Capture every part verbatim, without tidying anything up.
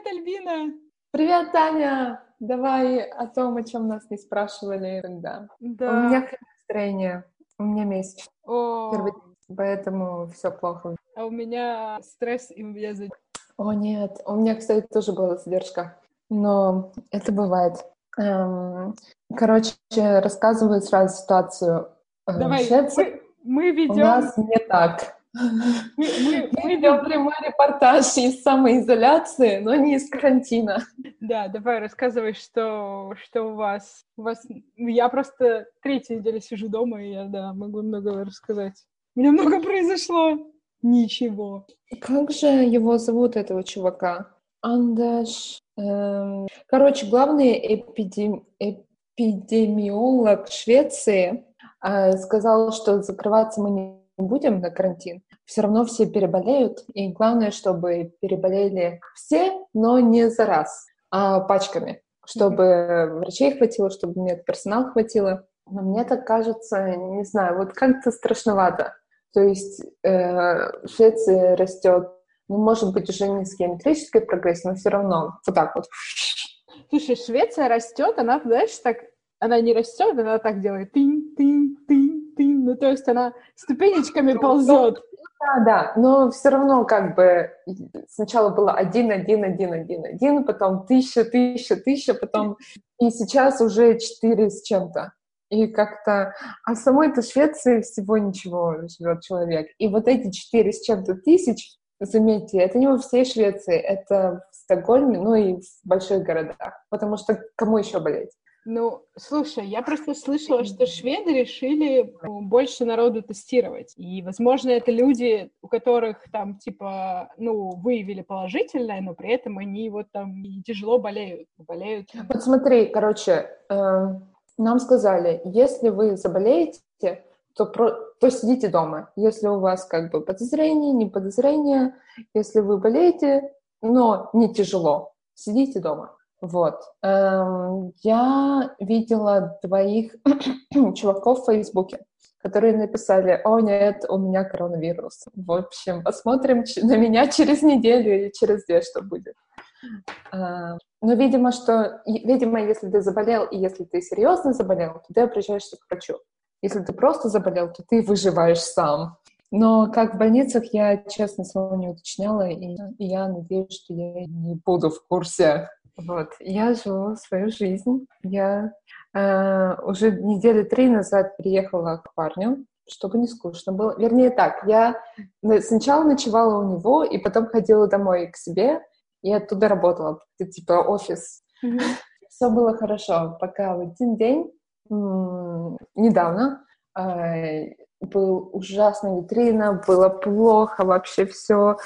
Привет, Альбина! Привет, Таня! Давай о том, о чем нас не спрашивали иногда. Да. У меня настроение, у меня месяц. Первый день, поэтому все плохо. А у меня стресс и меня задержка. О, нет. У меня, кстати, тоже была задержка. Но это бывает. Короче, рассказываю сразу ситуацию. Давай, Швеция, мы, мы ведем... У нас не так. Мы, мы, мы идем прямой репортаж из самоизоляции, но не из карантина. Да, давай рассказывай, что, что у вас. У вас. Я просто третью неделю сижу дома, и я да, могу много рассказать. У меня много произошло. Ничего. Как же его зовут, этого чувака? Андеш. Эм... Короче, главный эпидем... эпидемиолог Швеции э, сказал, что закрываться мы не будем на карантин, все равно все переболеют, и главное, чтобы переболели все, но не за раз, а пачками, чтобы mm-hmm. врачей хватило, чтобы медперсонал хватило. Но мне так кажется, не знаю, вот как-то страшновато. То есть э, Швеция растет, ну, может быть, уже не с геометрической прогрессией, но все равно вот так вот. Слушай, Швеция растет, она, знаешь, так, она не растет, она так делает тынь-тынь-тынь. Ну, то есть она ступенечками ползет. Да, да, но все равно как бы сначала было один, один, один, один, один, потом тысяча, тысяча, тысяча, потом и сейчас уже четыре с чем-то. И как-то... А в самой-то Швеции всего ничего живет человек. И вот эти четыре с чем-то тысяч, заметьте, это не во всей Швеции, это в Стокгольме, ну и в больших городах, потому что кому еще болеть? Ну, слушай, я просто слышала, что шведы решили больше народу тестировать. И, возможно, это люди, у которых там, типа, ну, выявили положительное, но при этом они вот там тяжело болеют. болеют. Вот смотри, короче, э, нам сказали, если вы заболеете, то, про... то сидите дома. Если у вас как бы подозрение, не подозрение, если вы болеете, но не тяжело, сидите дома. Вот. Эм, я видела двоих чуваков в Фейсбуке, которые написали: «О, нет, у меня коронавирус». В общем, посмотрим ч- на меня через неделю или через две, что будет. Эм, но, видимо, что... Видимо, если ты заболел, и если ты серьезно заболел, то ты обращаешься к врачу. Если ты просто заболел, то ты выживаешь сам. Но как в больницах я, честно, слова не уточняла, и я надеюсь, что я не буду в курсе. Вот, я живу свою жизнь. Я э, уже недели три назад приехала к парню, чтобы не скучно было. Вернее так, я сначала ночевала у него, и потом ходила домой к себе, и оттуда работала, типа офис. Mm-hmm. Все было хорошо, пока в один день, м- недавно, э, был ужасная витрина, было плохо вообще все.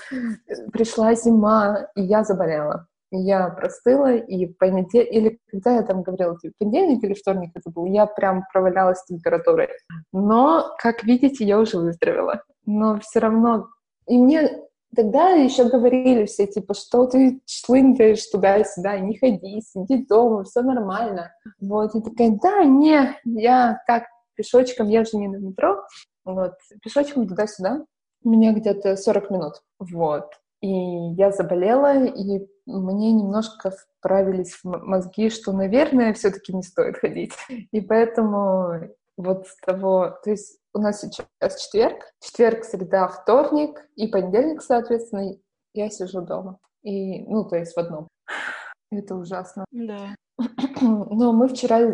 Пришла зима, и я заболела. Я простыла, и в понедельник, или когда я там говорила, типа, понедельник или вторник это был, я прям провалялась с температурой. Но, как видите, я уже выздоровела. Но все равно... И мне тогда еще говорили все, типа, что ты шлындаешь туда-сюда, не ходи, сиди дома, все нормально. Вот, я такая, да, не, я так пешочком, я же не на метро, вот, пешочком туда-сюда. У меня где-то сорок минут, вот. И я заболела, и мне немножко вправились в мозги, что, наверное, все-таки не стоит ходить. И поэтому вот с того... То есть у нас сейчас четверг, четверг, среда, вторник и понедельник, соответственно, я сижу дома. И, ну, то есть в одном. Это ужасно. Да. Но мы вчера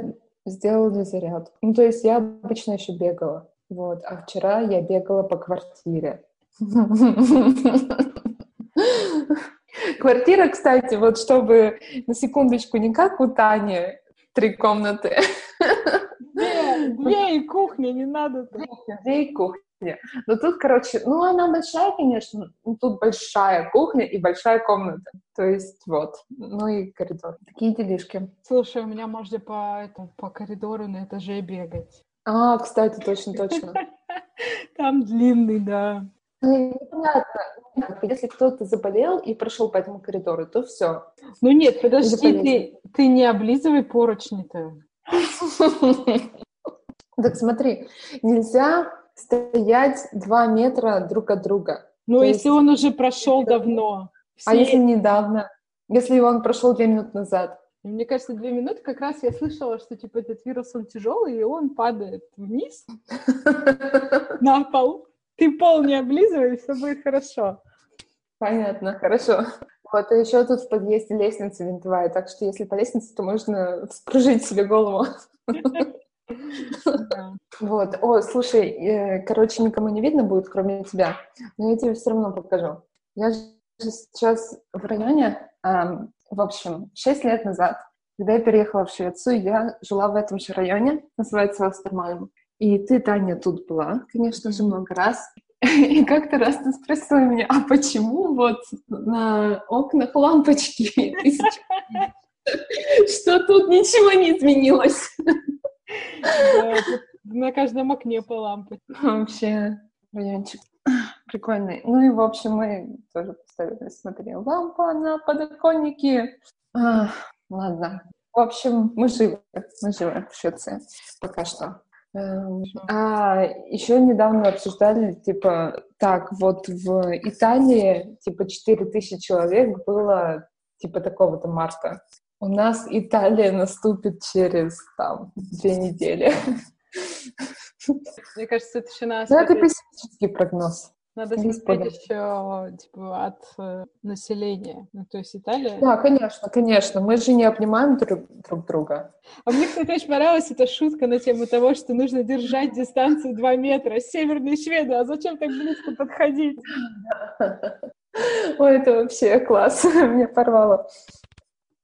сделали заряд. Ну, то есть я обычно еще бегала. Вот. А вчера я бегала по квартире. Квартира, кстати, вот чтобы на секундочку не как у Тани три комнаты. Две и кухня, не надо. Две и кухня. Но тут, короче, ну она большая, конечно, но тут большая кухня и большая комната. То есть вот, ну и коридор. Такие делишки. Слушай, у меня можно по, это, по коридору на этаже бегать. А, кстати, точно, точно. Там длинный, да. Непонятно. Если кто-то заболел и прошел по этому коридору, то все. Ну нет, подожди, ты, ты не облизывай поручни-то. Так смотри, нельзя стоять два метра друг от друга. Ну, если он уже прошел давно. А если недавно? если он прошел две минуты назад. Мне кажется, две минуты как раз я слышала, что типа этот вирус, он тяжелый, и он падает вниз на пол. Ты пол не облизывай, и все будет хорошо. Понятно, хорошо. Вот, а еще тут в подъезде лестница винтовая, так что если по лестнице, то можно вскружить себе голову. Вот. О, слушай, короче, никому не видно будет, кроме тебя, но я тебе все равно покажу. Я же сейчас в районе, в общем, шесть лет назад, когда я переехала в Швецию, я жила в этом же районе, называется Вастерман. И ты, Таня, тут была, конечно же, много раз. И как-то раз ты спросила меня, а почему вот на окнах лампочки? Что тут ничего не изменилось. На каждом окне по лампочке. Вообще, райончик прикольный. Ну и, в общем, мы тоже поставили, смотрели, лампа на подоконнике. Ладно. В общем, мы живы. Мы живы в Швеции пока что. А еще недавно обсуждали, типа, так, вот в Италии, типа, четыре тысячи человек было, типа, такого-то марта. У нас Италия наступит через, там, две недели. Мне кажется, это еще надо... Ну, это пессимистический прогноз. Надо смотреть еще, типа, от населения. Ну, то есть Италия... Да, конечно, конечно. Мы же не обнимаем друг, друг друга. А мне, кстати, очень понравилась эта шутка на тему того, что нужно держать дистанцию два метра. Северные шведы, а зачем так близко подходить? Ой, это вообще класс. Меня порвало.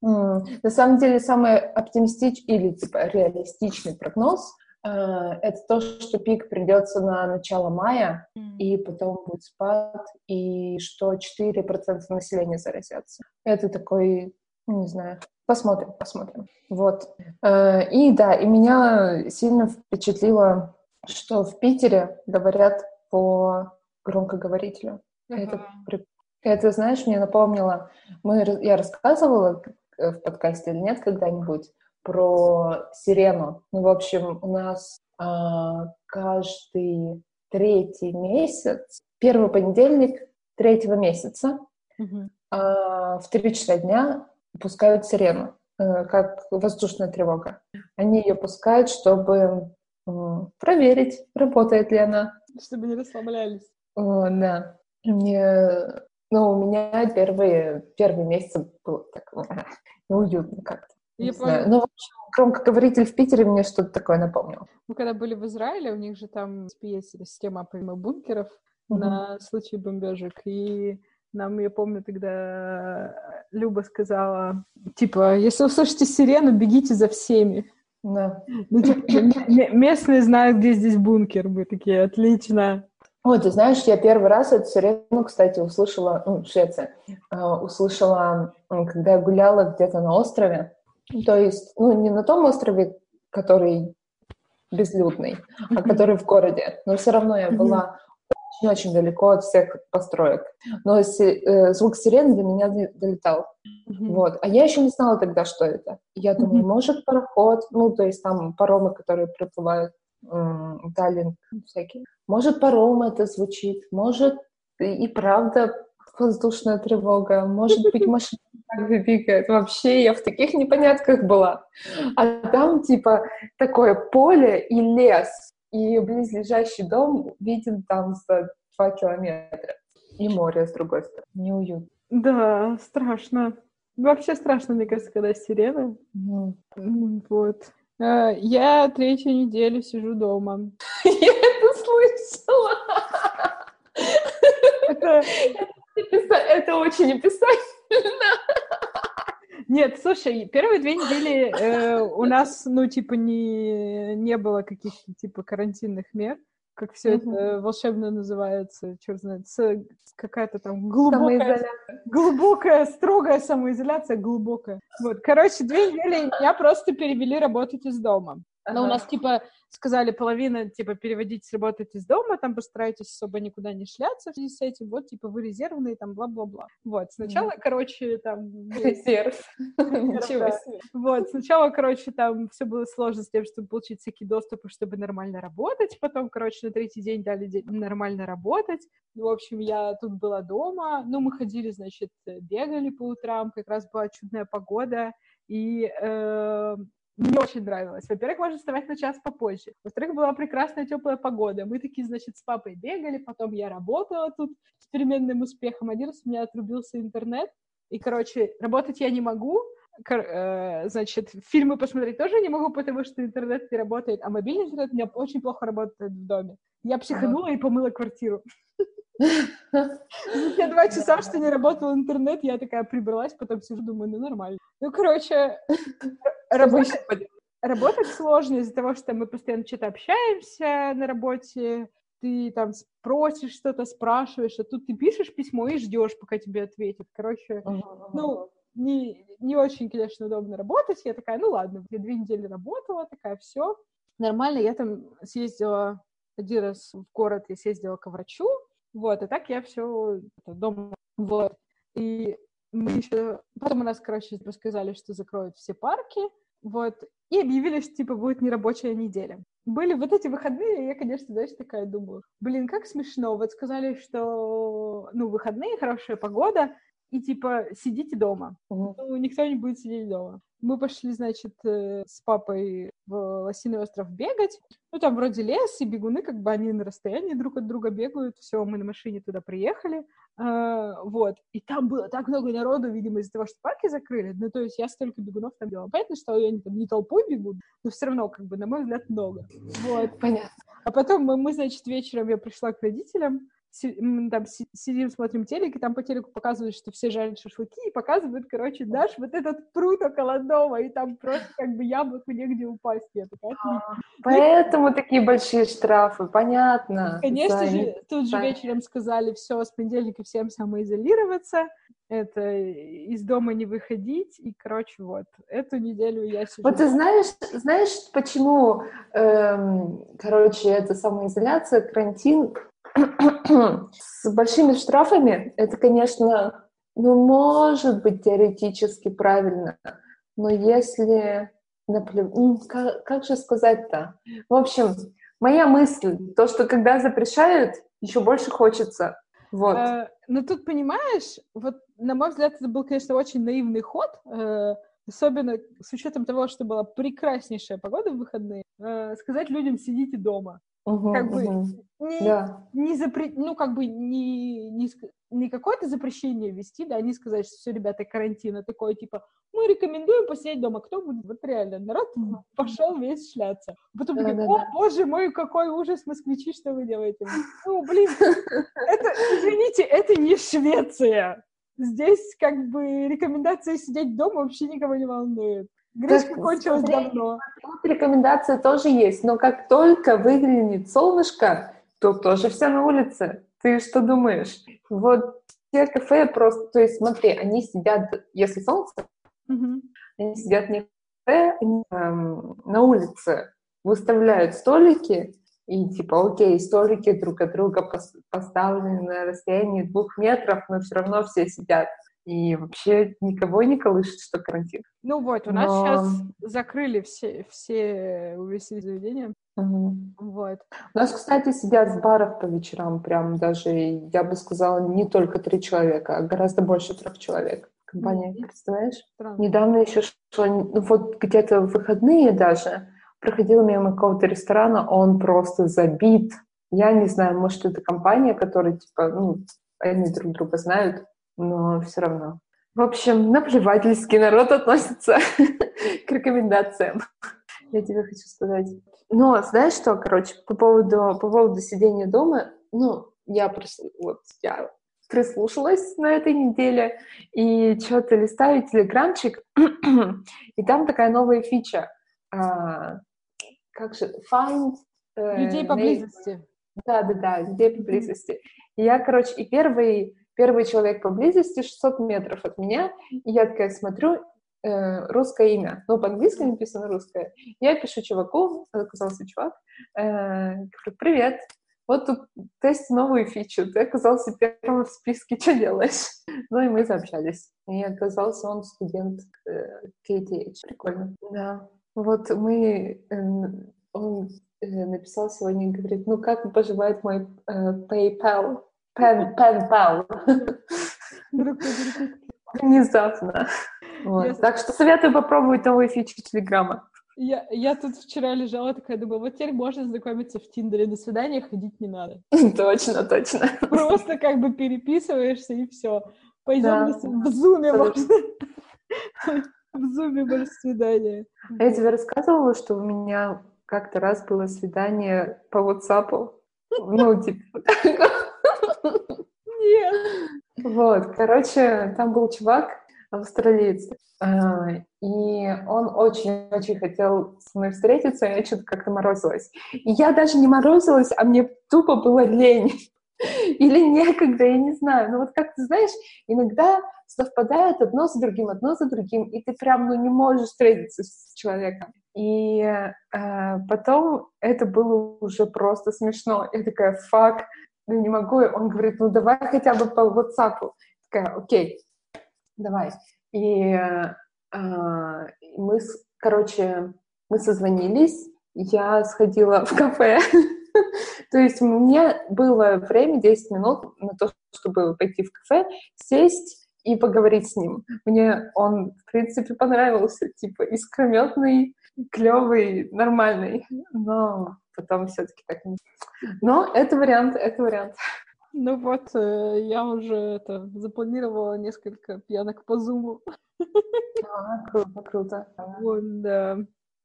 На самом деле, самый оптимистичный или, типа, реалистичный прогноз — это то, что пик придется на начало мая, mm. и потом будет спад, и что четыре процента населения заразятся. Это такой, не знаю, посмотрим, посмотрим. Вот. И да, и меня сильно впечатлило, что в Питере говорят по громкоговорителю. Uh-huh. Это, это, знаешь, мне напомнило, мы, я рассказывала в подкасте или нет когда-нибудь, про сирену. Ну, в общем, у нас э, каждый третий месяц, первый понедельник третьего месяца mm-hmm. э, в три часа дня пускают сирену, э, как воздушная тревога. Они ее пускают, чтобы э, проверить, работает ли она. Чтобы не расслаблялись. О, да. Мне... Ну, у меня первые, первые месяцы было так неуютно как-то. Не знаю. Ну, в общем, громкоговоритель в Питере мне что-то такое напомнил. Мы когда были в Израиле, у них же там есть система прямых бункеров mm-hmm. на случай бомбежек. И нам, я помню, тогда Люба сказала, типа, если услышите сирену, бегите за всеми. Да. Ну, типа, местные знают, где здесь бункер. Мы такие, отлично. Ой, ты знаешь, я первый раз эту сирену, кстати, услышала, ну, в Швеции, услышала, когда я гуляла где-то на острове. То есть, ну, не на том острове, который безлюдный, а который в городе. Но все равно я была очень-очень далеко от всех построек. Но си- э, звук сирены до меня долетал. Mm-hmm. Вот. А я еще не знала тогда, что это. Я думаю, mm-hmm. может, пароход, ну, то есть там паромы, которые приплывают, м- Таллин, всякие. Может, паром это звучит, может, и правда воздушная тревога, может быть, машина так двигает. Вообще я в таких непонятках была. А там, типа, такое поле и лес, и близлежащий дом виден там за два километра. И море с другой стороны. Неуютно. Да, страшно. Вообще страшно, мне кажется, когда сирена. Mm. Вот. Я третью неделю сижу дома. Я это слышала! Это... Это очень описательно. Нет, слушай, первые две недели э, у нас, ну, типа, не, не было каких-то, типа, карантинных мер, как все mm-hmm. это волшебно называется, черт знает, какая-то там глубокая, глубокая, строгая самоизоляция, глубокая. Вот, короче, две недели меня просто перевели работать из дома. Но ага. у нас, типа, сказали, половина, типа, переводить, работать из дома, там постарайтесь особо никуда не шляться в связи с этим, вот, типа, вы резервные, там, бла-бла-бла. Вот, сначала, mm-hmm. короче, там... Резерв. Ничего себе. Вот, сначала, короче, там все было сложно с тем, чтобы получить всякие доступы, чтобы нормально работать, потом, короче, на третий день дали день нормально работать, в общем, я тут была дома, ну, мы ходили, значит, бегали по утрам, как раз была чудная погода, и... Э- Мне очень нравилось. Во-первых, можно вставать на час попозже. Во-вторых, была прекрасная теплая погода. Мы такие, значит, с папой бегали, потом я работала тут с переменным успехом. Один раз у меня отрубился интернет. И, короче, работать я не могу. Значит, фильмы посмотреть тоже не могу, потому что интернет не работает. А мобильный интернет у меня очень плохо работает в доме. Я психанула и помыла квартиру. Я два часа, что не работал интернет, я такая прибралась, потом сижу, думаю, ну нормально. Ну, короче, работать, работать сложно из-за того, что мы постоянно что-то общаемся на работе, ты там просишь что-то, спрашиваешь, а тут ты пишешь письмо и ждешь, пока тебе ответят. Короче, ну, не, не очень, конечно, удобно работать. Я такая, ну ладно, я две недели работала, такая, все, нормально. Я там съездила один раз в город, я съездила к врачу. Вот, и так я все дома, вот, и мы еще, потом у нас, короче, рассказали, что закроют все парки, вот, и объявили, что, типа, будет нерабочая неделя. Были вот эти выходные, и я, конечно, знаешь, такая думаю, блин, как смешно, вот сказали, что, ну, выходные, хорошая погода, и, типа, сидите дома, mm-hmm. ну, никто не будет сидеть дома. Мы пошли, значит, с папой в Лосиный остров бегать. Ну, там вроде лес, и бегуны, как бы они на расстоянии друг от друга бегают. Все, мы на машине туда приехали. А, вот. И там было так много народу, видимо, из-за того, что парки закрыли. Ну, то есть я столько бегунов там делала. Понятно, что они там не толпой бегут, но все равно, как бы, на мой взгляд, много. Вот. Понятно. А потом мы, мы значит, вечером я пришла к родителям. Мы там сидим, смотрим телек, и там по телеку показывают, что все жарят шашлыки, и показывают, короче, наш вот этот пруд около дома, и там просто как бы яблоку негде упасть. Я такая, поэтому такие большие штрафы, понятно. Конечно же, тут же вечером сказали, все, с понедельника всем самоизолироваться, это из дома не выходить, и, короче, вот, эту неделю я сижу. Вот ты знаешь, знаешь, почему, эм, короче, это самоизоляция, карантин, с большими штрафами, это, конечно, ну, может быть, теоретически правильно, но если, например, ну, как, как же сказать-то? В общем, моя мысль, то, что когда запрещают, еще больше хочется, вот. Э, но тут, понимаешь, вот, на мой взгляд, это был, конечно, очень наивный ход, э, особенно с учетом того, что была прекраснейшая погода в выходные, э, сказать людям «сидите дома». Uh-huh, как бы uh-huh. не, yeah. не запре... ну, как бы не, не, не какое-то запрещение вести, да, не сказать, что все, ребята, карантин, а такое, типа, мы рекомендуем посидеть дома, кто будет, вот реально, народ uh-huh. пошел весь шляться. Потом uh-huh. такой, о, боже мой, какой ужас, москвичи, что вы делаете? Ну, блин, это, извините, это не Швеция. Здесь, как бы, рекомендация сидеть дома вообще никого не волнует. Гречка кончилась давно. Рекомендация тоже есть, но как только выглянет солнышко, то тоже все на улице. Ты что думаешь? Вот все кафе просто... То есть смотри, они сидят, если солнце, mm-hmm. они сидят не в кафе, они эм, на улице выставляют столики, и типа, окей, столики друг от друга поставлены на расстоянии двух метров, но все равно все сидят. И вообще никого не колышет, что карантин. Ну вот, у нас Но... сейчас закрыли все, все увеселительные заведения. Угу. Вот. У нас, кстати, сидят в барах по вечерам прям даже, я бы сказала, не только три человека, а гораздо больше трех человек. Компания, mm-hmm. представляешь? Странно. Недавно еще шло, ну вот где-то в выходные даже, проходила мимо какого-то ресторана, он просто забит. Я не знаю, может, это компания, которая, типа, ну, они друг друга знают. Но все равно. В общем, наплевательски народ относится к рекомендациям. Я тебе хочу сказать. Но знаешь что, короче, по поводу, по поводу сидения дома, ну, я, прис... вот, я прислушалась на этой неделе, и что-то листаю телеграмчик, и там такая новая фича. А, как же? Find... Э, людей поблизости. Да-да-да, людей поблизости. И я, короче, и первый... Первый человек поблизости шестьсот метров от меня, и я такая смотрю, э, русское имя, но по-английски написано русское. Я пишу чуваку, оказался чувак, э, говорю, привет, вот тут тест новую фичу, ты оказался первым в списке, что делаешь? Ну и мы заобщались. И оказался он студент э, кей ти эйч. Прикольно. Да. Вот мы... Э, он э, написал сегодня и говорит, ну как поживает мой э, PayPal? Pen, PayPal. Внезапно. Вот. Так что советую попробовать новые фичи Телеграма. Я, я тут вчера лежала, такая думала, вот теперь можно знакомиться в Тиндере, до свидания, ходить не надо. Точно, точно. Просто как бы переписываешься и все. Пойдем в Зуме можно. В Зуме было свидание. Я тебе рассказывала, что у меня как-то раз было свидание по WhatsApp. Ну, типа... Нет. Вот, короче, там был чувак, австралиец, и он очень-очень хотел со мной встретиться, и я что-то как-то морозилась. И я даже не морозилась, а мне тупо было лень. Или некогда, я не знаю. Но вот как ты знаешь, иногда совпадает одно с другим, одно за другим, и ты прям, ну, не можешь встретиться с человеком. И э, потом это было уже просто смешно. Я такая, фак, ну не могу. Он говорит, ну давай хотя бы по WhatsApp. Я такая, окей, давай. И э, э, мы, короче, мы созвонились, я сходила в кафе. То есть мне было время, десять минут на то, чтобы пойти в кафе, сесть и поговорить с ним. Мне он, в принципе, понравился. Типа искрометный, клевый, нормальный. Но потом все-таки так не... Но это вариант, это вариант. Ну вот, я уже это, запланировала несколько пьянок по Zoom. А, круто, круто. Вот, да.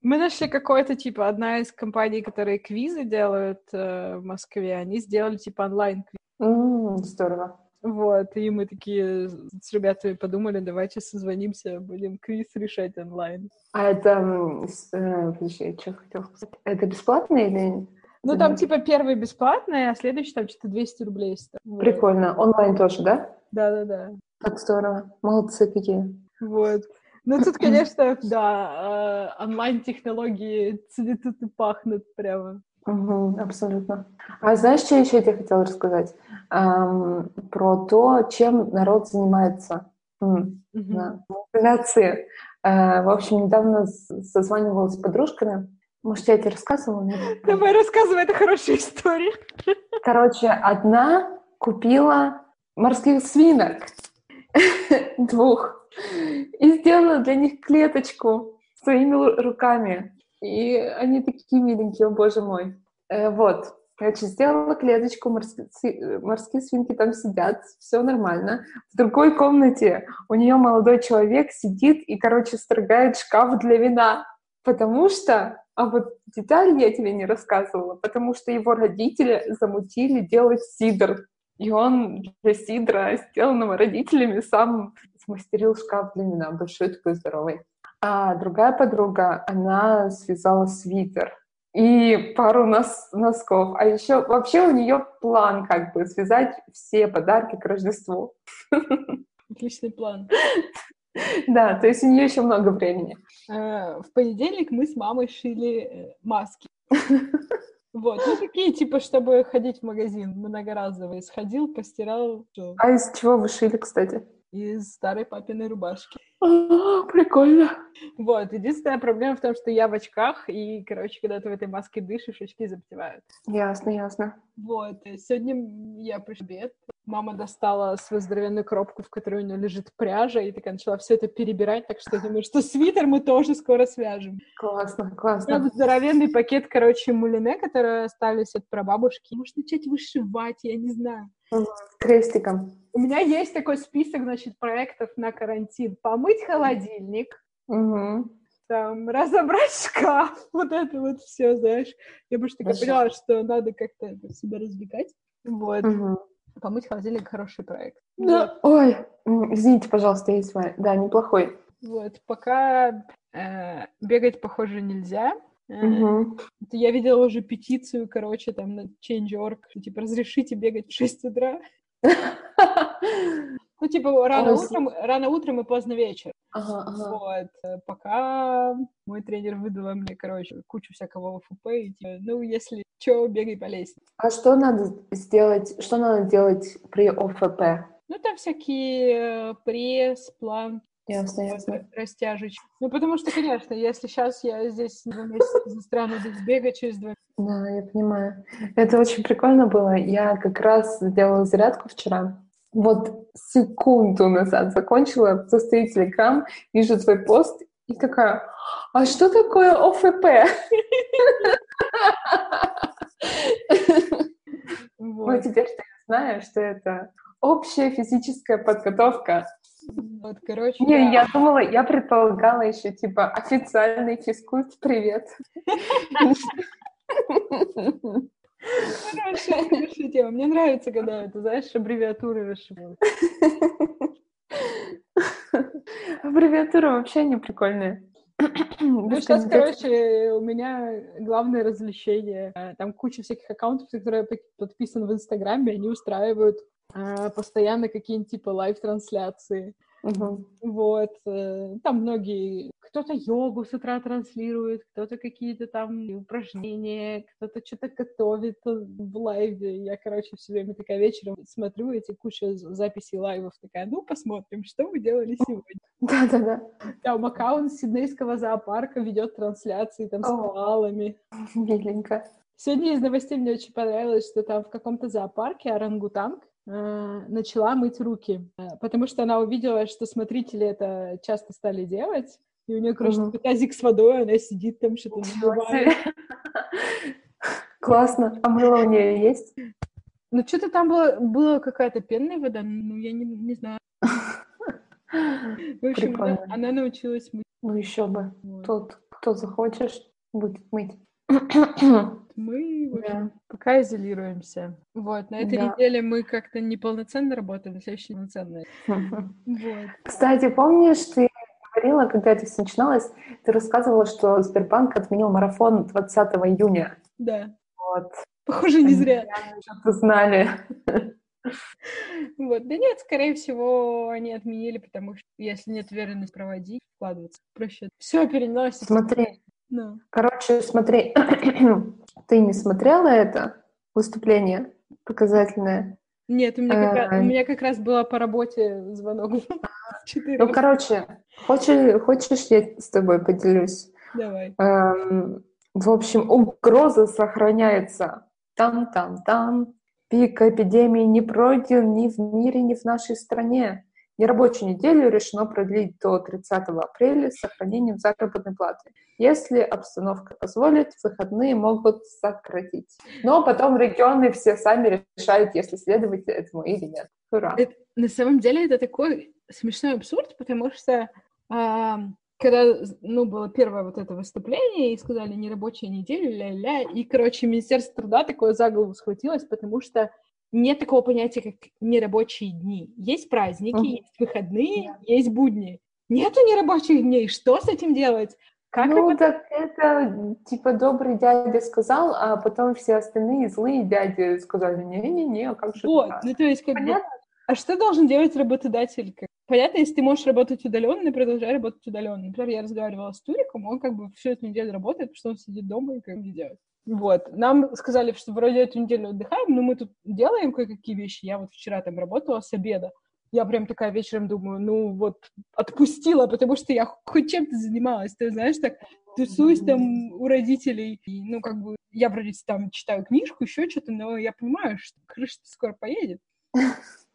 Мы нашли какой-то, типа, одна из компаний, которые квизы делают э, в Москве, они сделали, типа, онлайн-квиз. Mm, здорово. Вот, и мы такие с ребятами подумали, давайте созвонимся, будем квиз решать онлайн. А это... Э, подожди, что хотел сказать? Это бесплатно или... Ну, там, типа, первый бесплатный, а следующий, там, что-то двести рублей стоит. Прикольно. Онлайн тоже, да? Да-да-да. Так здорово. Молодцы какие. Вот. Ну, тут, конечно, да, онлайн-технологии цветут и пахнут прямо. Угу, абсолютно. А знаешь, что еще я тебе хотела рассказать? Эм, про то, чем народ занимается. М, угу. Да. Манипуляции. Э, в общем, недавно созванивалась с подружками. Может, я тебе рассказывала? Давай, рассказывай, это хорошая история. Короче, одна купила морских свинок. Двух. И сделала для них клеточку своими руками. И они такие миленькие, о боже мой. Э, вот, короче, сделала клеточку, морские, морские свинки там сидят, все нормально. В другой комнате у нее молодой человек сидит и, короче, строгает шкаф для вина. Потому что, а вот деталь я тебе не рассказывала, потому что его родители замутили делать сидр. И он для сидра, сделанного родителями, сам смастерил шкаф для меня, большой такой здоровый. А другая подруга, она связала свитер и пару нос- носков. А еще вообще у нее план как бы связать все подарки к Рождеству. Отличный план. Да, то есть у нее еще много времени. В понедельник мы с мамой шили маски. Вот, ну такие, типа, чтобы ходить в магазин многоразовый. Сходил, постирал. А из чего вы шили, кстати? Из старой папиной рубашки. О, прикольно. Вот, единственная проблема в том, что я в очках, и, короче, когда ты в этой маске дышишь, очки запотевают. Ясно, ясно. Вот, сегодня я пришла в обед. Мама достала свою здоровенную коробку, в которой у нее лежит пряжа, и такая начала все это перебирать, так что я думаю, что свитер мы тоже скоро свяжем. Классно, классно. Вот здоровенный пакет, короче, мулине, которые остались от прабабушки. Может, начать вышивать, я не знаю. Крестиком. У меня есть такой список, значит, проектов на карантин. Помыть холодильник, угу. Там, разобрать шкаф, вот это вот все, знаешь. Я просто такая поняла, что надо как-то это себя развлекать. Вот. Угу. Помыть холодильник — хороший проект. Да. Вот. Ой, извините, пожалуйста, я с вами. Да, неплохой. Вот, пока э, бегать, похоже, нельзя. Угу. Я видела уже петицию, короче, там на Change точка org, типа, разрешите бегать в шесть утра. Ну, типа, рано а утром, с... рано утром и поздно вечером. Ага, ага. Вот. Пока мой тренер выдала мне, короче, кучу всякого ОФП. И, типа, ну, если что, бегай по лестнице. А что надо сделать, что надо делать при ОФП? Ну, там всякие пресс, планки. Ясно, ясно. Растяжечки. Ну, потому что, конечно, если сейчас я здесь два месяца за страну здесь бегаю через два месяца. Да, я понимаю. Это очень прикольно было. Я как раз делала зарядку вчера. Вот секунду назад закончила, в состоянии Telegram, вижу твой пост и такая: а что такое ОФП? Ну, теперь ты знаешь, что это общая физическая подготовка. Вот, короче, не, да. я думала, я предполагала еще, типа, официальный физкульт, привет. Хорошая, хорошая тема. Мне нравится, когда это, знаешь, аббревиатуры расшивают. Аббревиатура вообще не прикольная. Ну, сейчас, короче, у меня главное развлечение. Там куча всяких аккаунтов, которые подписаны в Инстаграме, они устраивают постоянно какие-нибудь типа лайв-трансляции. Uh-huh. Вот. Там многие... Кто-то йогу с утра транслирует, кто-то какие-то там упражнения, кто-то что-то готовит в лайве. Я, короче, все время такая вечером смотрю эти кучу записей лайвов. Такая, ну, посмотрим, что мы делали сегодня. Да-да-да. Там аккаунт Сиднейского зоопарка ведет трансляции там с коалами. Миленько. Сегодня из новостей мне очень понравилось, что там в каком-то зоопарке орангутанг начала мыть руки, потому что она увидела, что смотрители это часто стали делать, и у нее, короче, mm-hmm. тазик с водой, она сидит там, что-то наливает. Классно. А мыло у нее есть? Ну, что-то там было, была какая-то пенная вода, ну, я не, не знаю. В общем, она, она научилась мыть. Ну, еще бы. Вот. Тот, кто захочешь, будет мыть. Мы да. пока изолируемся. Вот, на этой да. неделе мы как-то неполноценно работаем, на следующей полноценной. Вот. Кстати, помнишь, ты говорила, когда это все начиналось, ты рассказывала, что Сбербанк отменил марафон двадцатого июня. Да. Вот. Похоже, не зря. Что-то знали. Вот, да нет, скорее всего, они отменили, потому что если нет уверенности проводить, вкладываться, проще. Все переносится. Смотри. No. Короче, смотри, ты не смотрела это выступление показательное? Нет, у меня, а, как, раз, у меня как раз была по работе звонок. Ну, короче, хочешь, хочешь, я с тобой поделюсь? Давай. Эм, в общем, угроза сохраняется. Там-там-там. Пик эпидемии не пройден ни в мире, ни в нашей стране. Нерабочую неделю решено продлить до тридцатого апреля с сохранением заработной платы. Если обстановка позволит, выходные могут сократить. Но потом регионы все сами решают, если следовать этому или нет. Ура! Это, на самом деле это такой смешной абсурд, потому что а, когда ну, было первое вот это выступление, и сказали нерабочая неделя, ля-ля, и, короче, Министерство труда такое за голову схватилось, потому что нет такого понятия, как нерабочие дни. Есть праздники, uh-huh. есть выходные, yeah. есть будни. Нету нерабочих дней. Что с этим делать? Как ну, это... так это, типа, добрый дядя сказал, а потом все остальные злые дяди сказали, не-не-не, а как же вот, так? Ну, то есть, как понятно? Бы... А что должен делать работодатель? Понятно, если ты можешь работать удаленно, продолжай работать удаленно. Например, я разговаривала с Туриком, он как бы всю эту неделю работает, потому что он сидит дома и как бы делает. Вот. Нам сказали, что вроде эту неделю отдыхаем, но мы тут делаем кое-какие вещи. Я вот вчера там работала с обеда. Я прям такая вечером думаю, ну вот отпустила, потому что я хоть чем-то занималась. Ты знаешь, так тусуюсь там у родителей. И, ну как бы я вроде там читаю книжку, еще что-то, но я понимаю, что крыша скоро поедет.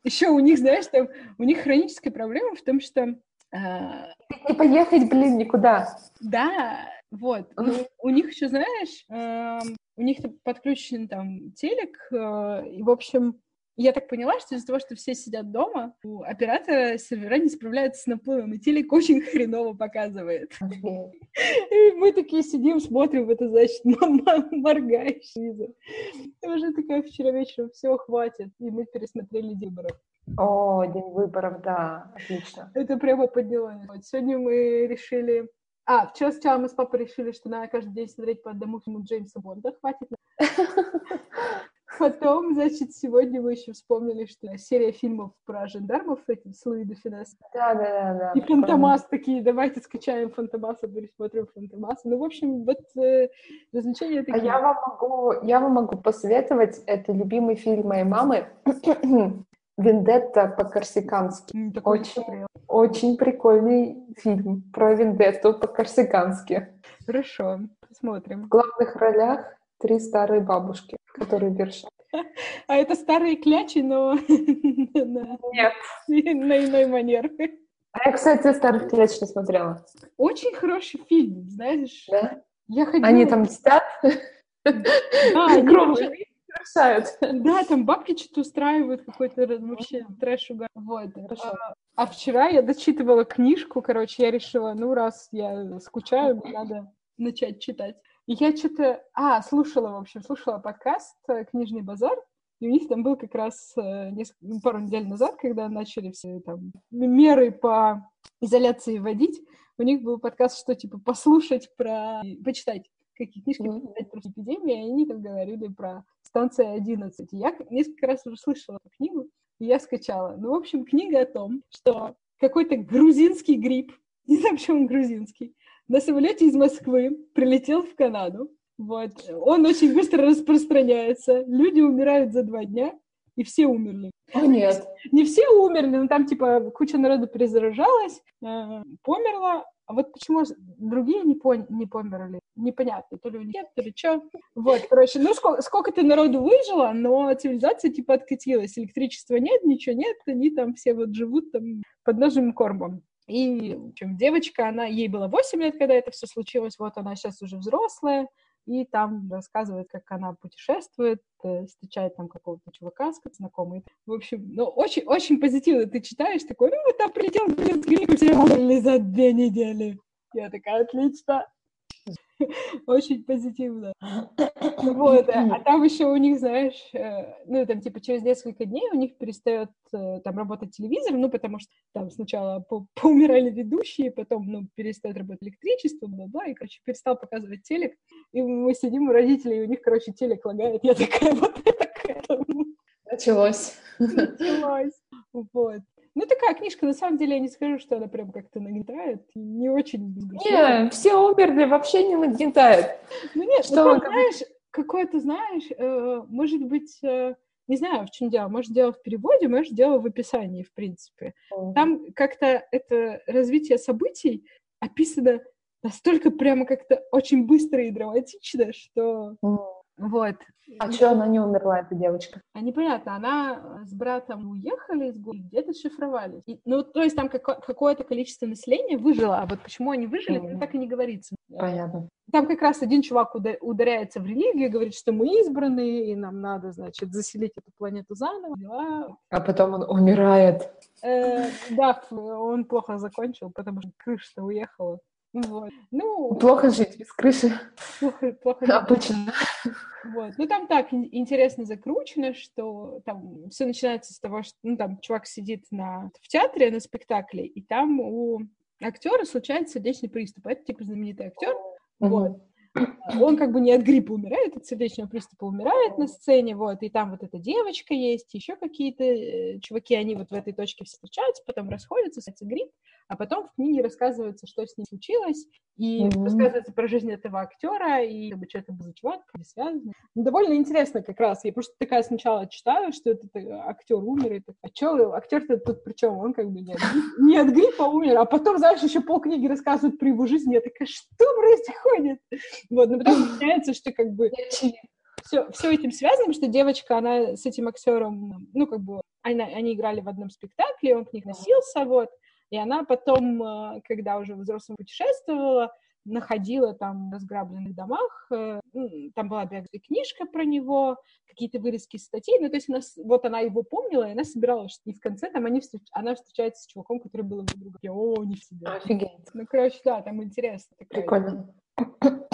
Еще у них, знаешь, там у них хроническая проблема в том, что... Не поехать, блин, никуда. Да, вот. У них еще, знаешь, у них подключен там телек, и, в общем, я так поняла, что из-за того, что все сидят дома, у оператора сервера не справляются с наплывом, и телек очень хреново показывает. И мы такие сидим, смотрим, это значит, мама моргаешь. Я уже такая вчера вечером, все, хватит. И мы пересмотрели Диборов. О, день выборов, да, отлично. Это прямо подняло. Вот, сегодня мы решили... А, вчера сначала мы с папой решили, что надо каждый день смотреть по одному фильму Джеймса Бонда, хватит. Потом, значит, сегодня вы еще вспомнили, что серия фильмов про жандармов этим с Луи Де Финесс. Да, да, да. И Фантомас такие, давайте скачаем Фантомаса, пересмотрим Фантомаса. Ну, в общем, вот э, развлечения такие. А я вам могу, я вам могу посоветовать, это любимый фильм моей мамы, «Вендетта по-корсикански». Очень, очень прикольный фильм про вендетту по-корсикански. Хорошо, посмотрим. В главных ролях три старые бабушки, которые вершат. А это старые клячи, но нет, на иной манер. А я, кстати, старых кляч не смотрела. Очень хороший фильм, знаешь. Да? Я ходила... Они там сидят, громко вершают. Да, там бабки что-то устраивают, какой-то вообще трэш угар. Вот, хорошо. А вчера я дочитывала книжку, короче, я решила, ну, раз я скучаю, надо начать читать. И я что-то... А, слушала, в общем, слушала подкаст «Книжный базар», и у них там был как раз несколько... пару недель назад, когда начали все там меры по изоляции вводить, у них был подкаст, что, типа, послушать про... почитать, какие книжки mm-hmm. почитать про эпидемию, и они там говорили про станцию одиннадцать. И я несколько раз уже слышала эту книгу, и я скачала. Ну, в общем, книга о том, что какой-то грузинский грипп, не знаю, почему он грузинский, на самолете из Москвы прилетел в Канаду. Вот. Он очень быстро распространяется. Люди умирают за два дня, и все умерли. О, нет. Не все умерли, но там, типа, куча народу перезаражалась, э, померла. А вот почему другие не, пон- не померли? Непонятно, то ли у них нет, то ли что. Вот, короче, ну, сколько, сколько-то народу выжило, но цивилизация, типа, откатилась. Электричества нет, ничего нет, они там все вот живут там под ножным кормом. И, в общем, девочка, она, ей было восемь лет, когда это все случилось, вот она сейчас уже взрослая, и там рассказывает, как она путешествует, встречает там какого-то чувака, знакомый. В общем, ну, очень-очень позитивно ты читаешь, такой, ну, там прилетел, блин, грипп, все умерли за две недели. Я такая, отлично. Очень позитивно. Вот, а там еще у них, знаешь, ну, там, типа, через несколько дней у них перестает там работать телевизор, ну, потому что там сначала по- поумирали ведущие, потом, ну, перестает работать электричество, бла-бла, и, короче, перестал показывать телек, и мы сидим у родителей, и у них, короче, телек лагает, я такая, вот это к этому. Началось. Началось, вот. Ну, такая книжка, на самом деле, я не скажу, что она прям как-то нагнетает, не очень... Не, все умерли, вообще не нагнетает. Ну, нет, что ну, как, знаешь, какое-то, знаешь, э, может быть, э, не знаю, в чем дело, может, дело в переводе, может, дело в описании, в принципе. Mm. Там как-то это развитие событий описано настолько прямо как-то очень быстро и драматично, что... Mm. Вот. А что она не умерла, эта девочка? А непонятно, она с братом уехали из города, где-то шифровались. И, ну, то есть там како- какое-то количество населения выжило, а вот почему они выжили, mm-hmm. так и не говорится. Понятно. Там как раз один чувак уда- ударяется в религию, говорит, что мы избранные, и нам надо, значит, заселить эту планету заново. Дела. А потом он умирает. Э, да, он плохо закончил, потому что крыша-то уехала. Вот. Ну, плохо жить без крыши. Плохо, плохо жить. Обычно. Вот. Ну, там так интересно закручено, что там все начинается с того, что ну, там чувак сидит на... в театре на спектакле, и там у актера случается сердечный приступ. Это типа знаменитый актер. Mm-hmm. Вот. Он как бы не от гриппа умирает, от сердечного приступа умирает на сцене, вот, и там вот эта девочка есть, еще какие-то э, чуваки, они вот в этой точке все встречаются, потом расходятся, кстати, грипп, а потом в книге рассказывается, что с ней случилось, и mm-hmm. рассказывается про жизнь этого актера, и как бы, что это было, чувак, как связано. Ну, довольно интересно как раз, я просто такая сначала читаю, что этот актер умер, и так, а что, актер-то тут при чем? Он как бы не от, не от гриппа умер, а потом, знаешь, еще полкниги рассказывают про его жизнь, я такая, что происходит? Вот, но потом выясняется, что как бы все, все этим связано, что девочка, она с этим актером, ну, как бы, она, они играли в одном спектакле, он к ней носился, вот, и она потом, когда уже взрослым путешествовала, находила там в разграбленных домах, там была биография, книжка про него, какие-то вырезки из статей, ну, то есть она, вот она его помнила, и она собиралась, что и в конце там они встреч... она встречается с чуваком, который был его другом. Я, о, не всегда. Офигеть. Ну, короче, да, там интересно. Такое. Прикольно.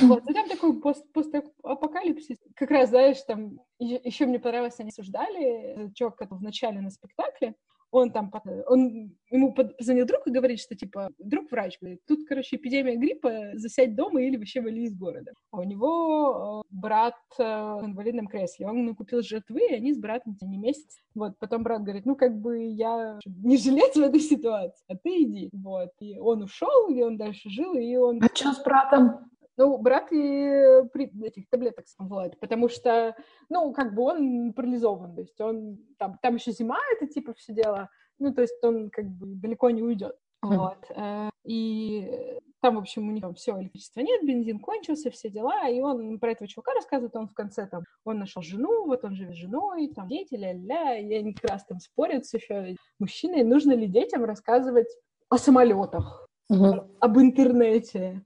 Вот, ну там такой пост, постапокалипсис. Как раз, знаешь, там, еще, еще мне понравилось, они обсуждали, чувак, который вначале на спектакле, он там, он, ему позвонил друг и говорит, что, типа, друг врач, говорит, тут, короче, эпидемия гриппа, засядь дома или вообще вали из города. А у него брат в инвалидном кресле, он купил жратвы, и они с братом не месяц. Вот, потом брат говорит, ну, как бы я не жалеть в этой ситуации, а ты иди. Вот, и он ушел, и он дальше жил, и он... А что с братом? Ну, брат и при этих таблеток сам владеет, потому что, ну, как бы он парализован, то есть он, там, там еще зима, это типа все дело, ну, то есть он как бы далеко не уйдет, mm-hmm. вот, и там, в общем, у них там все, электричества нет, бензин кончился, все дела, и он про этого чувака рассказывает, он в конце там, он нашел жену, вот он живет с женой, там, дети, ля-ля, и они как раз там спорят с еще мужчиной, нужно ли детям рассказывать о самолетах, mm-hmm. об интернете,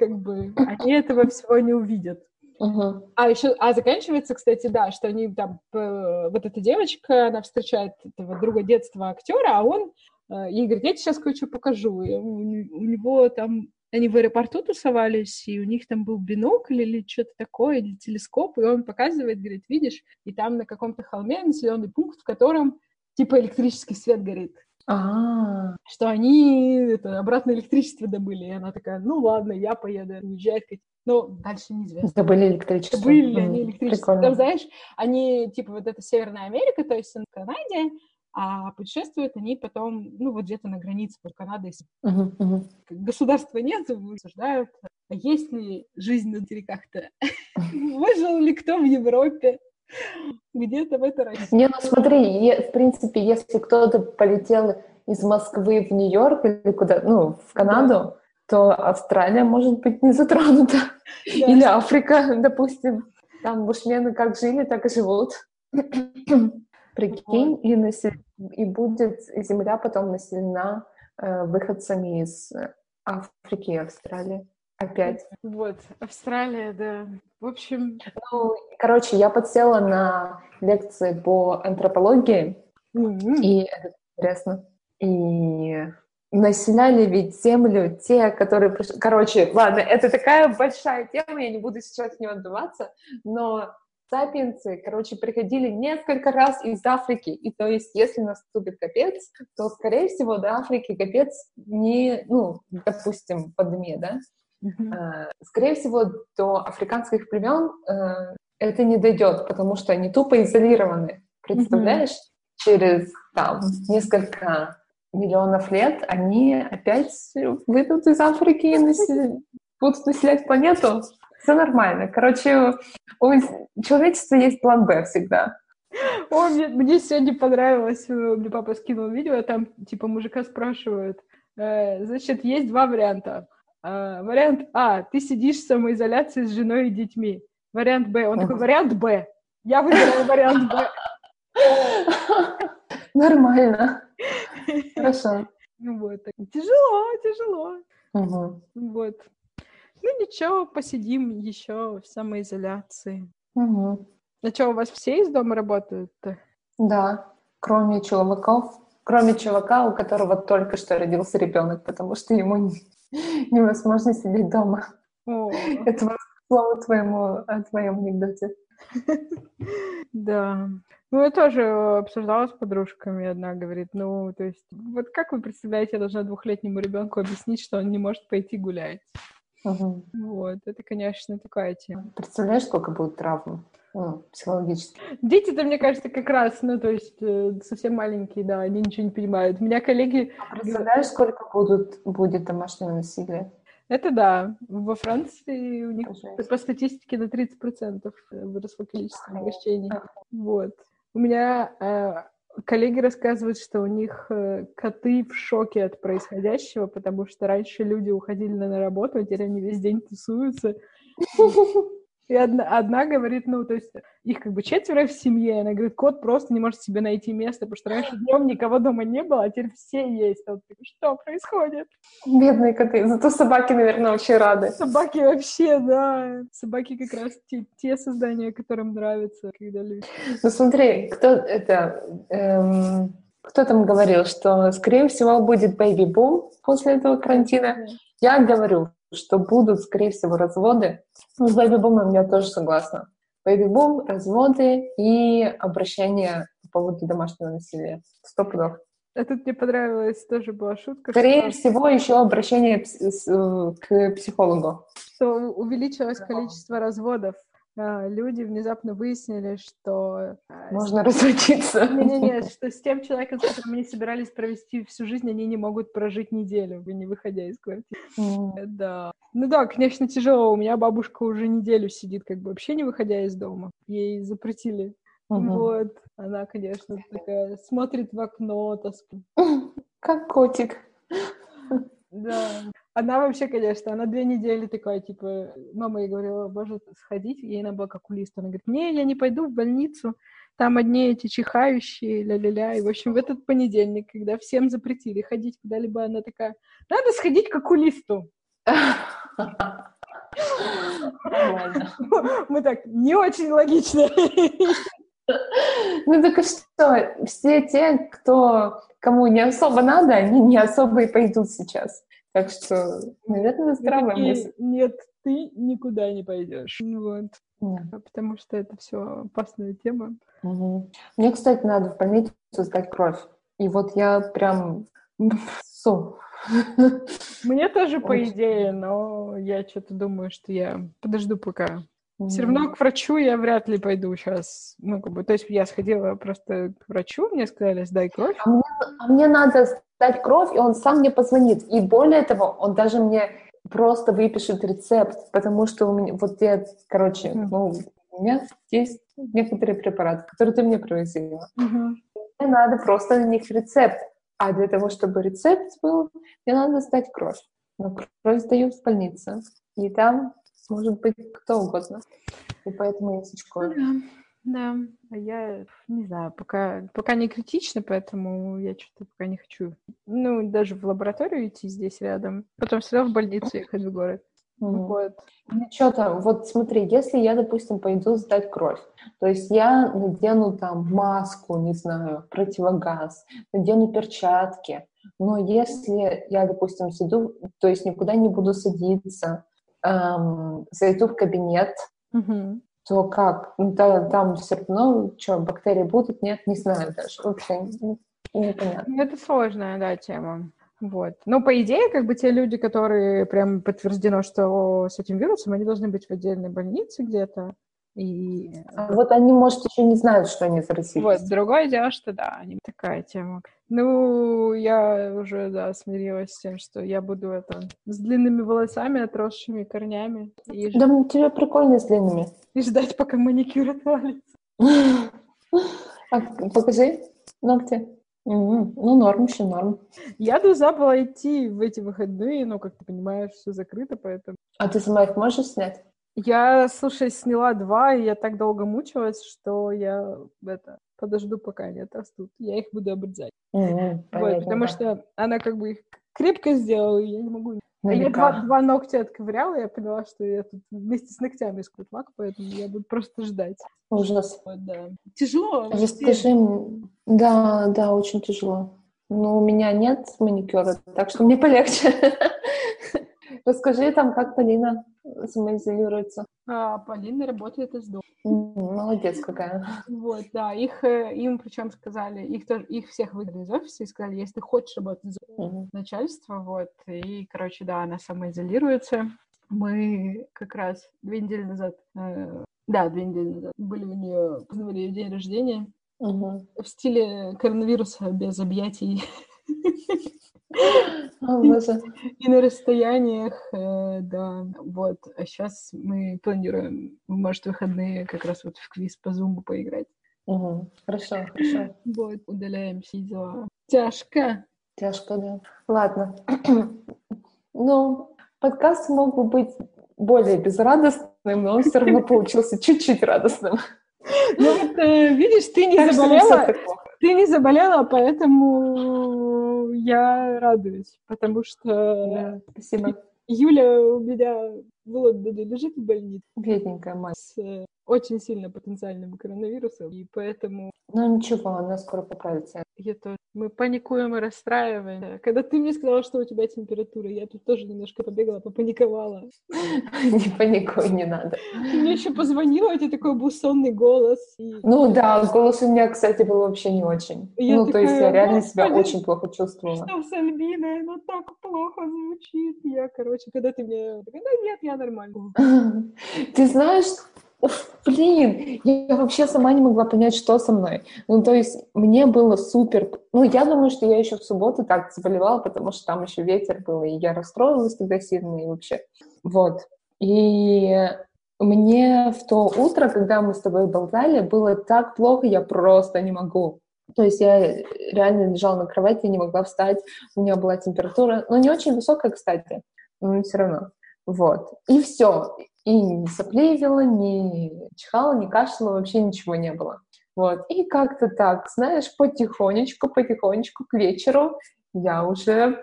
как бы, они этого всего не увидят. Uh-huh. А еще, а заканчивается, кстати, да, что они там, э, вот эта девочка, она встречает этого друга детства актера, а он э, ей говорит, я тебе сейчас кое-что покажу. И у, у него там, они в аэропорту тусовались, и у них там был бинокль или что-то такое, или телескоп, и он показывает, говорит, видишь, и там на каком-то холме населенный пункт, в котором типа электрический свет горит. А-а-а. Что они это, обратно электричество добыли. И она такая, ну ладно, я поеду, уезжает. Но дальше неизвестно. Добыли электричество. Добыли они электричество. Прикольно. Там, знаешь, они, типа, вот это Северная Америка, то есть Канада, а путешествуют они потом, ну, вот где-то на границе под Канадой. Uh-huh, uh-huh. Государства нет, обсуждают, а есть ли жизнь на материках-то? Выжил ли кто в Европе? Где-то в этой России. Не, ну смотри, е, в принципе, если кто-то полетел из Москвы в Нью-Йорк или куда, ну, в Канаду, да. то Австралия может быть не затронута. Да. Или Африка, допустим. Там бушмены как жили, так и живут. Прикинь, вот. и, насель... и будет земля потом населена э, выходцами из Африки и Австралии. Опять. Вот, Австралия, да. В общем... Ну, короче, я подсела на лекции по антропологии, mm-hmm. и это интересно. И населяли ведь землю те, которые... Короче, ладно, это такая большая тема, я не буду сейчас в нее отдуваться, но сапиенсы, короче, приходили несколько раз из Африки, и то есть, если наступит капец, то, скорее всего, до Африки капец не... Ну, допустим, пандемия, да? Mm-hmm. Скорее всего, до африканских племен э, это не дойдет, потому что они тупо изолированы. Представляешь, mm-hmm. через там, несколько миллионов лет они опять выйдут из Африки и населя... будут населять планету. Все нормально. Короче, у человечества есть план Б всегда. О, мне, мне сегодня понравилось, мне папа скинул видео, там типа мужика спрашивают, э, значит, есть два варианта. Uh, вариант А. Ты сидишь в самоизоляции с женой и детьми. Вариант Б. Он такой, вариант Б. Я выбираю вариант Б. Нормально. Хорошо. Вот. Тяжело, тяжело. Угу. Вот. Ну ничего, посидим еще в самоизоляции. Угу. А что, у вас все из дома работают-то? Да, кроме чуваков. Кроме чувака, у которого только что родился ребенок, потому что ему не... невозможно сидеть дома. О. Это слово твоему, о твоем анекдоте. Да. Ну, я тоже обсуждала с подружками. Одна говорит, ну, то есть, вот как вы представляете, я должна двухлетнему ребенку объяснить, что он не может пойти гулять? Угу. Вот, это, конечно, такая тема. Представляешь, сколько будет травм? Ну, психологически. Дети-то, мне кажется, как раз, ну, то есть, э, совсем маленькие, да, они ничего не понимают. У меня коллеги... А представляешь, сколько будут, будет домашнего насилия? Это да. Во Франции у них Пожалуйста. по статистике на тридцать процентов выросло количество обращений. Вот. У меня э, коллеги рассказывают, что у них э, коты в шоке от происходящего, потому что раньше люди уходили на работу, а теперь они весь день тусуются. И одна, одна говорит, ну, то есть их как бы четверо в семье, она говорит, кот просто не может себе найти место, потому что раньше днем никого дома не было, а теперь все есть. Вот, что происходит? Бедные коты, зато собаки, наверное, очень рады. Собаки вообще, да. Собаки как раз те, те создания, которым нравятся, когда люди... Ну, смотри, кто это... Эм, кто там говорил, что, скорее всего, будет бэйби-бум после этого карантина? Я говорю... что будут, скорее всего, разводы. Ну, с бэйби-бумом я тоже согласна. Бэйби-бум, разводы и обращение по поводу домашнего насилия. Сто пудов. А тут мне понравилась, тоже была шутка. Скорее что... всего, еще обращение к психологу. Что увеличилось количество разводов. Люди внезапно выяснили, что... Можно разводиться. Не-не-не, что с тем человеком, с которым они собирались провести всю жизнь, они не могут прожить неделю, не выходя из квартиры. Mm. Да. Ну да, конечно, тяжело. У меня бабушка уже неделю сидит, как бы вообще не выходя из дома. Ей запретили. Mm-hmm. Вот. Она, конечно, такая смотрит в окно, тоскует. Как котик. Да. Она вообще, конечно, она две недели такая, типа, мама ей говорила, может сходить, ей надо было к окулисту. Она говорит, не, я не пойду в больницу, там одни эти чихающие, ля-ля-ля. И, в общем, в этот понедельник, когда всем запретили ходить куда-либо, она такая, надо сходить к окулисту. Мы так, не очень логично. Ну так что, все те, кто, кому не особо надо, они не особо и пойдут сейчас. Так что, наверное, здравая мысль. Нет, ты никуда не пойдешь. Вот. Yeah. Потому что это все опасная тема. Угу. Мне, кстати, надо в больницу сдать кровь. И вот я прям... Мне тоже, по идее, но я что-то думаю, что я подожду пока. Все равно к врачу я вряд ли пойду сейчас. Ну, как бы, то есть я сходила просто к врачу, мне сказали, сдай кровь. А мне, а мне надо сдать кровь, и он сам мне позвонит. И более того, он даже мне просто выпишет рецепт, потому что у меня, вот я, короче, mm-hmm. ну, у меня есть некоторые препараты, которые ты мне привозила. Mm-hmm. Мне надо просто на них рецепт. А для того, чтобы рецепт был, мне надо сдать кровь. Но кровь сдаю в больнице. И там... Может быть, кто угодно. И поэтому я сучкую. Да, да. Я не знаю, пока, пока не критично, поэтому я что-то пока не хочу. Ну, даже в лабораторию идти здесь рядом. Потом всегда в больницу ехать в город. Mm. Вот. Ну, что-то, вот смотри, если я, допустим, пойду сдать кровь, то есть я надену там маску, не знаю, противогаз, надену перчатки. Но если я, допустим, сиду, то есть никуда не буду садиться, Эм, зайду в кабинет, угу. то как? Ну, да, там все равно, что, бактерии будут? Нет, не знаю даже. Вообще не, непонятно. Это сложная, да, тема. Вот. Ну, по идее, как бы те люди, которые прям подтверждено, что с этим вирусом, они должны быть в отдельной больнице где-то. И... А вот они, может, еще не знают, что они заразились. Вот, другое дело, что да, не такая тема. Ну, я уже, да, смирилась с тем, что я буду это с длинными волосами, отросшими корнями. И да, у тебя прикольно с длинными. И ждать, пока маникюр отвалится. Покажи ногти. Угу. Ну, норм, еще норм. Я должна была идти в эти выходные, но, как ты понимаешь, все закрыто, поэтому... А ты сама их можешь снять? Я, слушай, сняла два, и я так долго мучилась, что я это, подожду, пока они отрастут. Я их буду обрезать. Mm-hmm, вот, потому что она как бы их крепко сделала, и я не могу... Ну, а я два, два ногтя отковыряла, и я поняла, что я тут вместе с ногтями из кутлак, поэтому я буду просто ждать. Ужас. Вот, да. Тяжело. Расскажи... Да, да, очень тяжело. Но у меня нет маникюра, так что мне полегче. Расскажи там, как Полина самоизолируется. А, Полина работает из дома. Молодец какая. Вот, да. Их, им причем сказали, их, тоже, их всех выгнали из офиса и сказали, если ты хочешь работать за mm-hmm. начальство, вот. И, короче, да, она самоизолируется. Мы как раз две недели назад, э, да, две недели назад были у нее, поздравили ее день рождения. Mm-hmm. В стиле коронавируса без объятий. И на расстояниях, да, вот. А сейчас мы планируем, может, выходные как раз вот в квиз по Zoom поиграть. Хорошо, хорошо. Вот, удаляем все дела. Тяжко. Тяжко, да. Ладно. Ну, подкаст мог бы быть более безрадостным, но он все равно получился чуть-чуть радостным. Ну вот, видишь, ты не заболела, ты не заболела, поэтому... Я радуюсь, потому что да, спасибо. Юля у меня в Лондоне лежит в больнице. Бедненькая мать. С очень сильно потенциальным коронавирусом, и поэтому... Ну ничего, она скоро поправится. Я тоже. Мы паникуем и расстраиваем. Когда ты мне сказала, что у тебя температура, я тут тоже немножко побегала, попаниковала. Не паникуй, не надо. Ты мне еще позвонила, у тебя такой был сонный голос. Ну да, голос у меня, кстати, был вообще не очень. Ну то есть я реально себя очень плохо чувствовала. Что с Альбиной? Ну так плохо звучит. Я, короче, когда ты мне... Да нет, я нормально. Ты знаешь... Уф, блин, я вообще сама не могла понять, что со мной. Ну, то есть, мне было супер... Ну, я думаю, что я еще в субботу так заболевала, потому что там еще ветер был, и я расстроилась тогда сильно, и вообще. Вот. И мне в то утро, когда мы с тобой болтали, было так плохо, я просто не могу. То есть, я реально лежала на кровати, не могла встать, у меня была температура, ну, не очень высокая, кстати, но все равно. Вот. И все. И не соплевила, не чихала, не кашляла, вообще ничего не было. Вот. И как-то так, знаешь, потихонечку, потихонечку к вечеру я уже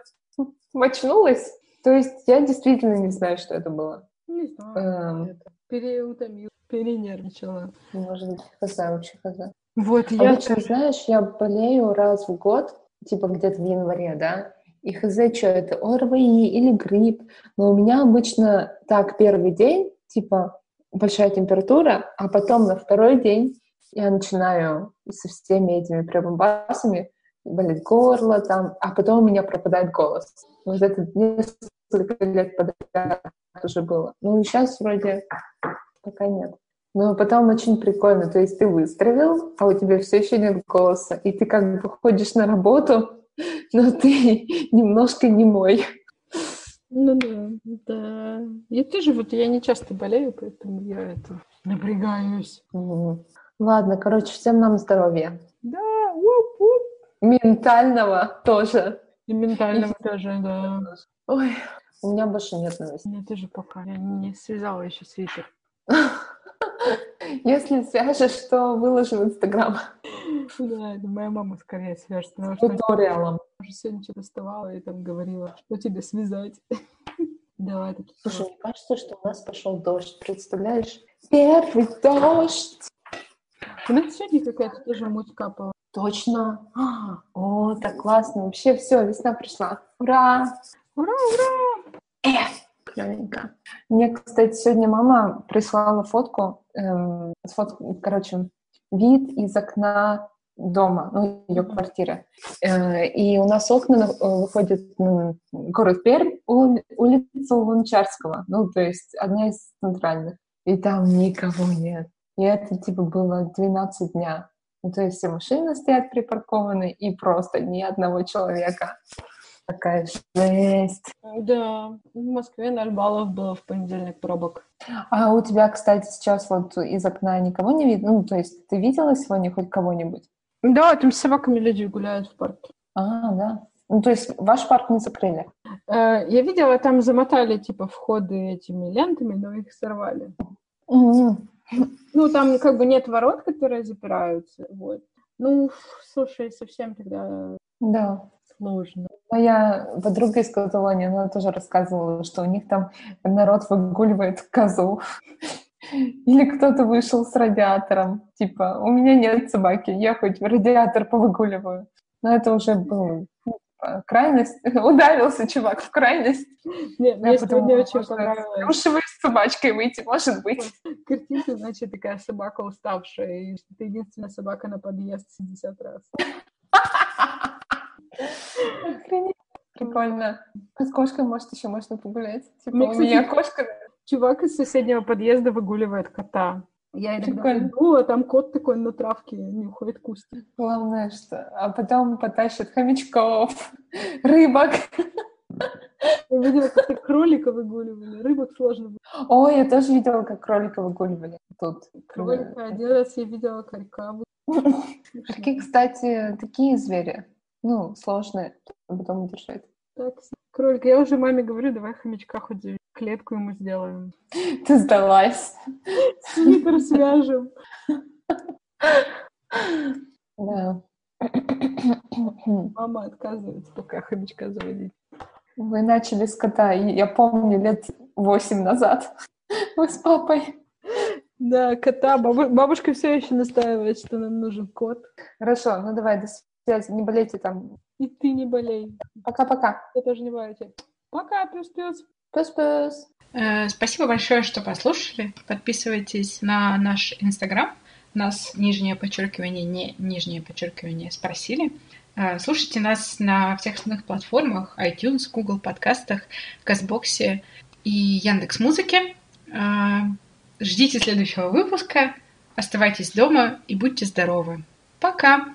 очнулась. То есть я действительно не знаю, что это было. Не знаю. Эм... Переутомила, перенервничала. Может быть, хз, вообще хз. Вот, я... Обычно, знаешь, я болею раз в год, типа где-то в январе, да? И хз, что это, ОРВИ или грипп. Но у меня обычно так первый день, типа, большая температура, а потом на второй день я начинаю со всеми этими прибамбасами, болит горло там, а потом у меня пропадает голос. Вот это несколько лет подряд уже было. Ну, и сейчас вроде пока нет. Но потом очень прикольно, то есть ты выздоровел, а у тебя все еще нет голоса, и ты как бы ходишь на работу... Но ты немножко немой. Ну да, да. Я тоже вот, я не часто болею, поэтому я это напрягаюсь. Угу. Ладно, короче, всем нам здоровья. Да, уп-уп. Ментального тоже. И ментального и... тоже, да. Ой, у меня больше нет новостей. У меня тоже пока. Я не связала еще свитер. Если свяжешь, то выложи в Инстаграм. Да, это моя мама скорее свяжет. С туториалом. Уже сегодня что-то вставала и там говорила, что тебе связать. Давай это. Слушай, мне кажется, что у нас пошел дождь. Представляешь? Первый дождь! У нас сегодня какая-то тоже муть капала. Точно! О, так классно! Вообще все, весна пришла. Ура! Ура, ура! Э! Клёвенько. Мне, кстати, сегодня мама прислала фотку, эм, фотку, короче, вид из окна дома, ну, ее квартиры. Э, и у нас окна выходят в город Пермь, улицу Лунчарского, ну, то есть одна из центральных. И там никого нет. И это, типа, было двенадцать дня. Ну, то есть все машины стоят припаркованы, и просто ни одного человека. Такая жесть. Да, в Москве ноль баллов было в понедельник пробок. А у тебя, кстати, сейчас вот из окна никого не видно? Ну, то есть ты видела сегодня хоть кого-нибудь? Да, там с собаками люди гуляют в парке. А, да. Ну, то есть ваш парк не закрыли? Э, я видела, там замотали, типа, входы этими лентами, но их сорвали. Mm-hmm. Ну, там как бы нет ворот, которые запираются, вот. Ну, слушай, совсем тогда... Да. Сложно. Моя подруга из Каталонии, она тоже рассказывала, что у них там народ выгуливает козу. Или кто-то вышел с радиатором. Типа, у меня нет собаки, я хоть радиатор повыгуливаю. Но это уже был крайность. Удавился чувак в крайность. Нет, мне сегодня очень понравилось. Плюшевой с собачкой выйти, может быть. Картинка, значит, такая собака уставшая. И это единственная собака на подъезд семьдесят раз. Охренеть. Прикольно. А с кошкой, может, еще можно погулять. Типа, мне, у кстати, меня кошка... Чувак из соседнего подъезда выгуливает кота. Я иногда иду, а там кот такой на травке нюхает кусты. Главное, что... А потом потащит хомячков, рыбок. Я видела, как кролика выгуливали. Рыбок сложно выгуливать. О, я тоже видела, как кролика выгуливали тут. Кролика. Один раз я видела корька. Корьки, кстати, такие звери. Ну, сложно потом держать. Так, кролик, я уже маме говорю, давай хомячка хоть клетку ему сделаем. Ты сдалась. Свитер свяжем. Да. Мама отказывается пока хомячка заводить. Вы начали с кота, и я помню, лет восемь назад мы с папой. Да, кота. Бабушка все еще настаивает, что нам нужен кот. Хорошо, ну давай, до связи. Не болейте там. И ты не болей. Пока-пока. Вы тоже не болейте. Пока, плюс-плюс. Плюс-плюс. Э, спасибо большое, что послушали. Подписывайтесь на наш Инстаграм. Нас нижнее подчеркивание, не нижнее подчеркивание спросили. Слушайте нас на всех основных платформах: iTunes, Google подкастах, Кастбоксе и Яндекс.Музыке. Ждите следующего выпуска, оставайтесь дома и будьте здоровы. Пока!